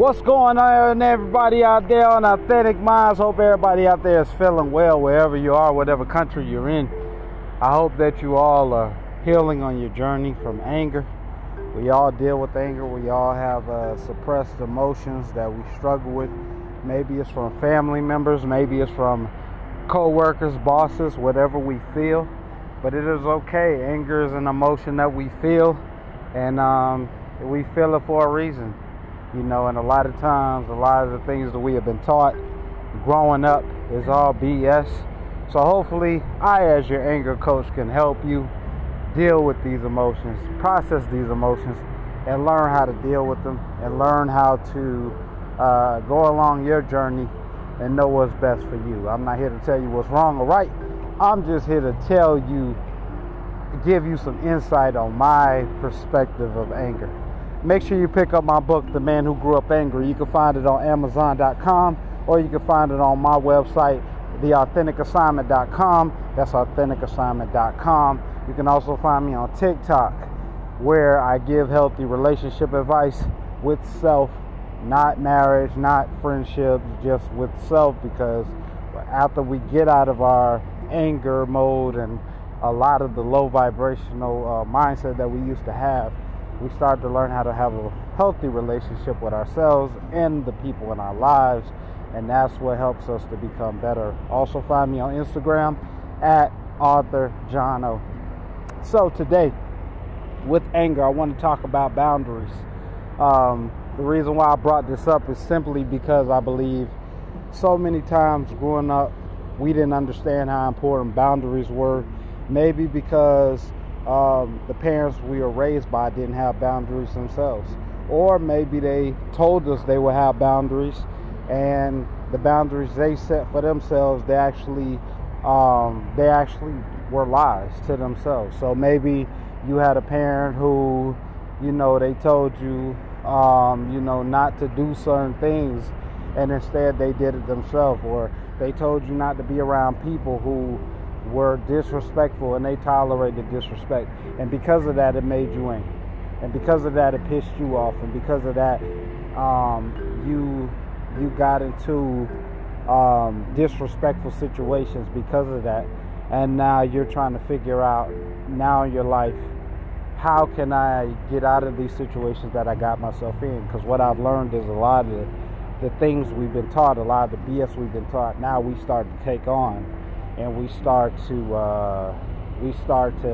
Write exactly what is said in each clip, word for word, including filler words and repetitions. What's going on, everybody out there on Authentic Minds? Hope everybody out there is feeling well wherever you are, whatever country you're in. I hope that you all are healing on your journey from anger. We all deal with anger. We all have uh, suppressed emotions that we struggle with. Maybe it's from family members. Maybe it's from co-workers, bosses, whatever we feel. But it is okay. Anger is an emotion that we feel, and um, we feel it for a reason. You know, and a lot of times, a lot of the things that we have been taught growing up is all B S. So hopefully, I, as your anger coach, can help you deal with these emotions, process these emotions, and learn how to deal with them, and learn how to uh, go along your journey and know what's best for you. I'm not here to tell you what's wrong or right. I'm just here to tell you, give you some insight on my perspective of anger. Make sure you pick up my book, The Man Who Grew Up Angry. You can find it on Amazon dot com, or you can find it on my website, The Authentic Assignment dot com. That's Authentic Assignment dot com. You can also find me on TikTok, where I give healthy relationship advice with self, not marriage, not friendships, just with self, because after we get out of our anger mode and a lot of the low vibrational uh, mindset that we used to have, we start to learn how to have a healthy relationship with ourselves and the people in our lives, and that's what helps us to become better. Also, find me on Instagram at AuthorJohno. So today, with anger, I want to talk about boundaries. Um, the reason why I brought this up is simply because I believe so many times growing up, we didn't understand how important boundaries were. Maybe because Um, the parents we were raised by didn't have boundaries themselves, or maybe they told us they would have boundaries, and the boundaries they set for themselves, they actually um, they actually were lies to themselves. So maybe you had a parent who, you know, they told you um, you know, not to do certain things, and instead they did it themselves, or they told you not to be around people who were disrespectful, and they tolerated disrespect, and because of that it made you angry, and because of that it pissed you off, and because of that um, you you got into um, disrespectful situations because of that. And now you're trying to figure out now in your life, how can I get out of these situations that I got myself in? Because what I've learned is a lot of the, the things we've been taught, a lot of the B S we've been taught, now we start to take on, and we start to uh, we start to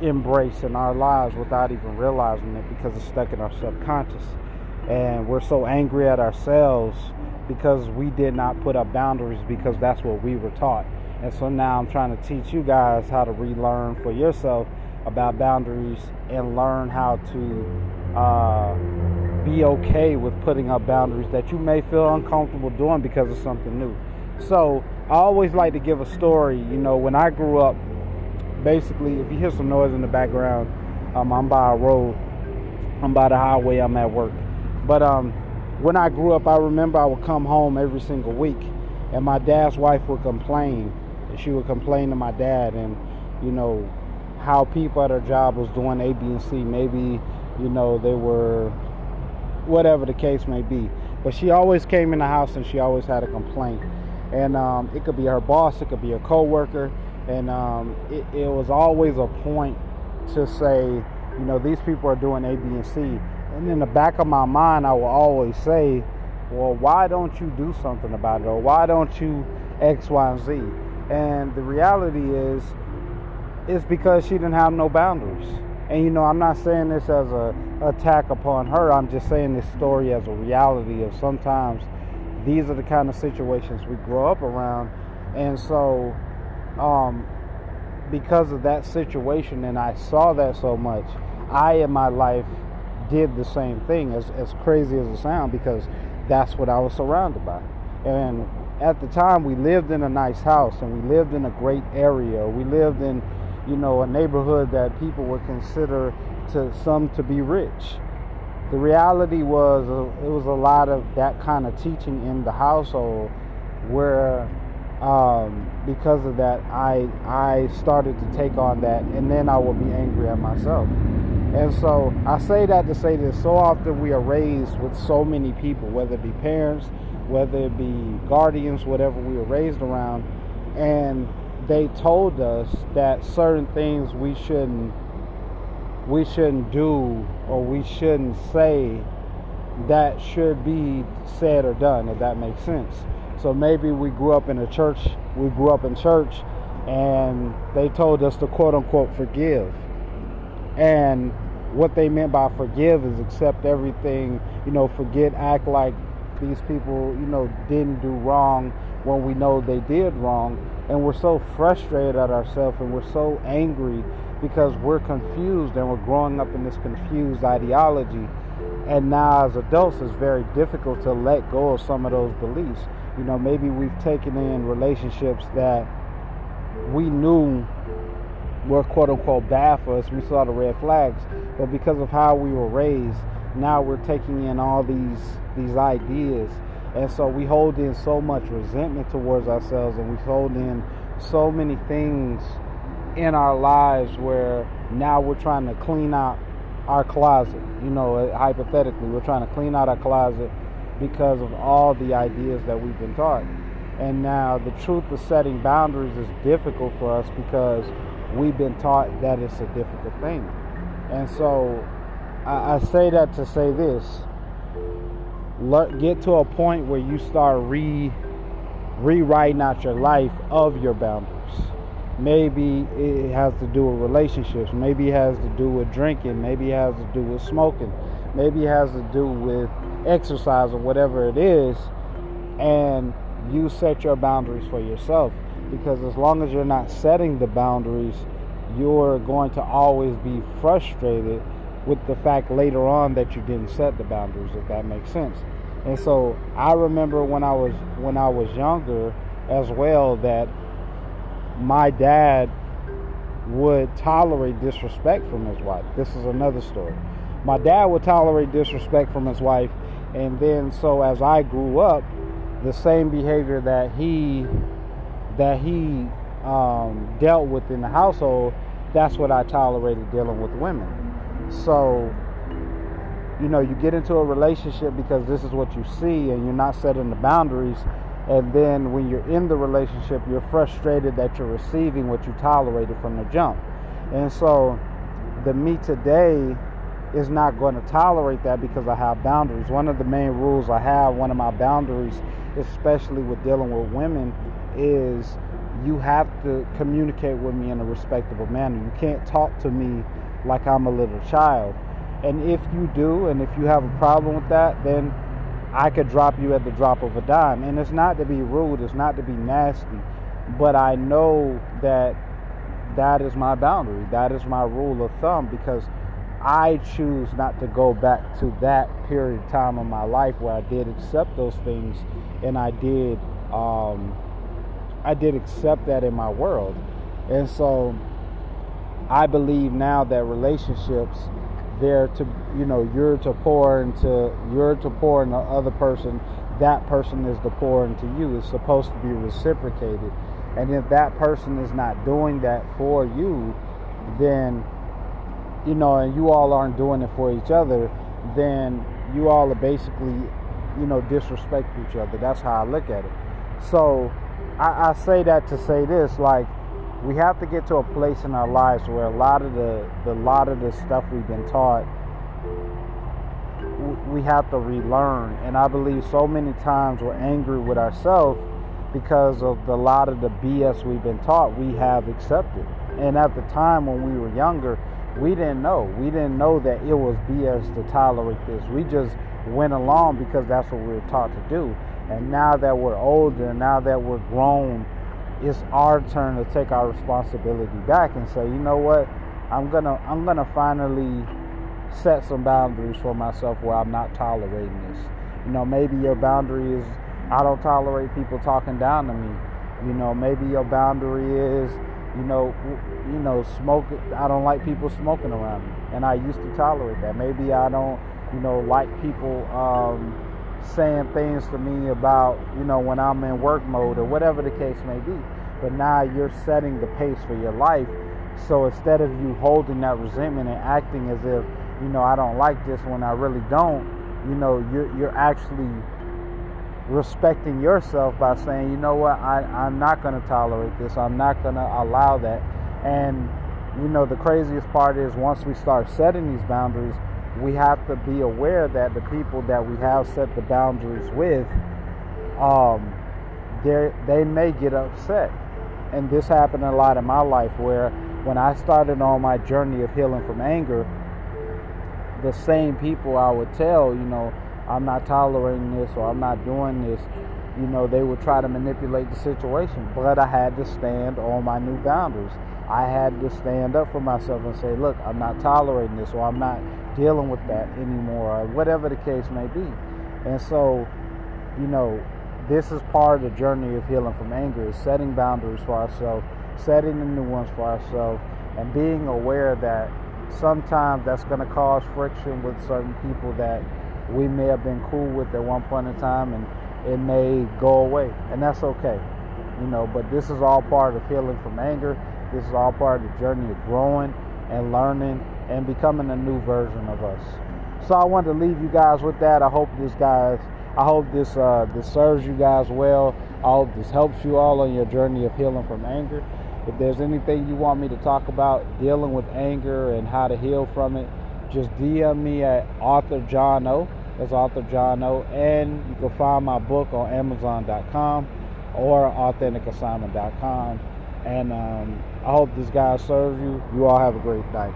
embrace in our lives without even realizing it, because it's stuck in our subconscious, and we're so angry at ourselves because we did not put up boundaries, because that's what we were taught. And so now I'm trying to teach you guys how to relearn for yourself about boundaries, and learn how to uh, be okay with putting up boundaries that you may feel uncomfortable doing because of something new. So I always like to give a story. You know, when I grew up, basically, if you hear some noise in the background, um, I'm by a road, I'm by the highway, I'm at work. But um, when I grew up, I remember I would come home every single week, and my dad's wife would complain. She would complain to my dad, and, you know, how people at her job was doing A, B, and C. Maybe, you know, they were, whatever the case may be. But she always came in the house, and she always had a complaint. And um, it could be her boss, it could be a co-worker, and um, it, it was always a point to say, you know, these people are doing A, B, and C. And in the back of my mind, I will always say, well, why don't you do something about it? Or why don't you X, Y, and Z? And the reality is, it's because she didn't have no boundaries. And, you know, I'm not saying this as an attack upon her. I'm just saying this story as a reality of sometimes these are the kind of situations we grow up around. And so um, because of that situation, and I saw that so much, I in my life did the same thing, as, as crazy as it sounds, because that's what I was surrounded by. And at the time, we lived in a nice house, and we lived in a great area. We lived in, you know, a neighborhood that people would consider to some to be rich. The reality was, it was a lot of that kind of teaching in the household, where um, because of that, I I started to take on that, and then I would be angry at myself. And so I say that to say this, so often we are raised with so many people, whether it be parents, whether it be guardians, whatever we were raised around, and they told us that certain things we shouldn't we shouldn't do or we shouldn't say that should be said or done, if that makes sense. So maybe we grew up in a church, we grew up in church, and they told us to quote unquote forgive. And what they meant by forgive is accept everything, you know, forget, act like these people, you know, didn't do wrong when we know they did wrong. And we're so frustrated at ourselves and we're so angry because we're confused and we're growing up in this confused ideology. And now as adults, it's very difficult to let go of some of those beliefs. You know, maybe we've taken in relationships that we knew were quote-unquote bad for us. We saw the red flags, but because of how we were raised, now we're taking in all these these ideas. And so we hold in so much resentment towards ourselves, and we hold in so many things in our lives where now we're trying to clean out our closet. You know, hypothetically, we're trying to clean out our closet because of all the ideas that we've been taught. And now the truth of setting boundaries is difficult for us because we've been taught that it's a difficult thing. And so I, I say that to say this. Let, get to a point where you start re, rewriting out your life of your boundaries. Maybe it has to do with relationships. Maybe it has to do with drinking. Maybe it has to do with smoking. Maybe it has to do with exercise or whatever it is. And you set your boundaries for yourself. Because as long as you're not setting the boundaries, you're going to always be frustrated with the fact later on that you didn't set the boundaries, if that makes sense. And so I remember when I was when I was younger as well, that my dad would tolerate disrespect from his wife. This is another story. My dad would tolerate disrespect from his wife, and then so as I grew up, the same behavior that he that he um, dealt with in the household, that's what I tolerated dealing with women. So, you know, you get into a relationship because this is what you see and you're not setting the boundaries. And then when you're in the relationship, you're frustrated that you're receiving what you tolerated from the jump. And so the me today is not going to tolerate that because I have boundaries. One of the main rules I have, one of my boundaries, especially with dealing with women, is you have to communicate with me in a respectable manner. You can't talk to me like I'm a little child. And if you do, and if you have a problem with that, then I could drop you at the drop of a dime. And it's not to be rude, it's not to be nasty, but I know that that is my boundary, that is my rule of thumb, because I choose not to go back to that period of time in my life where I did accept those things, and I did um, I did accept that in my world. And so I believe now that relationships, they're to, you know, you're to pour into, you're to pour into the other person, that person is to pour into you. It's supposed to be reciprocated. And if that person is not doing that for you, then, you know, and you all aren't doing it for each other, then you all are basically, you know, disrespect each other. That's how I look at it. So I, I say that to say this, like, we have to get to a place in our lives where a lot of the, the lot of the stuff we've been taught, we have to relearn. And I believe so many times we're angry with ourselves because of the lot of the B S we've been taught, we have accepted. And at the time when we were younger, we didn't know. We didn't know that it was B S to tolerate this. We just went along because that's what we were taught to do. And now that we're older, now that we're grown, it's our turn to take our responsibility back and say, you know what, I'm gonna I'm gonna finally set some boundaries for myself where I'm not tolerating this. You know, maybe your boundary is I don't tolerate people talking down to me. You know, maybe your boundary is, you know, you know, smoke. I don't like people smoking around me, and I used to tolerate that. Maybe I don't, you know, like people um, saying things to me about, you know, when I'm in work mode or whatever the case may be. But now you're setting the pace for your life So instead of you holding that resentment and acting as if, you know, I don't like this when I really don't, you know, you're, you're actually respecting yourself by saying, you know what, I, I'm not going to tolerate this. I'm not going to allow that. And, you know, the craziest part is once we start setting these boundaries, we have to be aware that the people that we have set the boundaries with, um, they may get upset. And this happened a lot in my life, where when I started on my journey of healing from anger, the same people I would tell, you know, I'm not tolerating this, or I'm not doing this, you know, they would try to manipulate the situation. But I had to stand on my new boundaries. I had to stand up for myself and say, look, I'm not tolerating this, or I'm not dealing with that anymore, or whatever the case may be. And so, you know, this is part of the journey of healing from anger, is setting boundaries for ourselves, setting the new ones for ourselves, and being aware that sometimes that's going to cause friction with certain people that we may have been cool with at one point in time, and it may go away, and that's okay, you know. But this is all part of healing from anger. This is all part of the journey of growing and learning and becoming a new version of us. So I wanted to leave you guys with that. I hope this guys, I hope this uh, this serves you guys well. I hope this helps you all on your journey of healing from anger. If there's anything you want me to talk about dealing with anger and how to heal from it, just D M me at AuthorJohno. That's AuthorJohno. And you can find my book on Amazon dot com or Authentic Assignment dot com. And um, I hope this guy serves you. You all have a great night.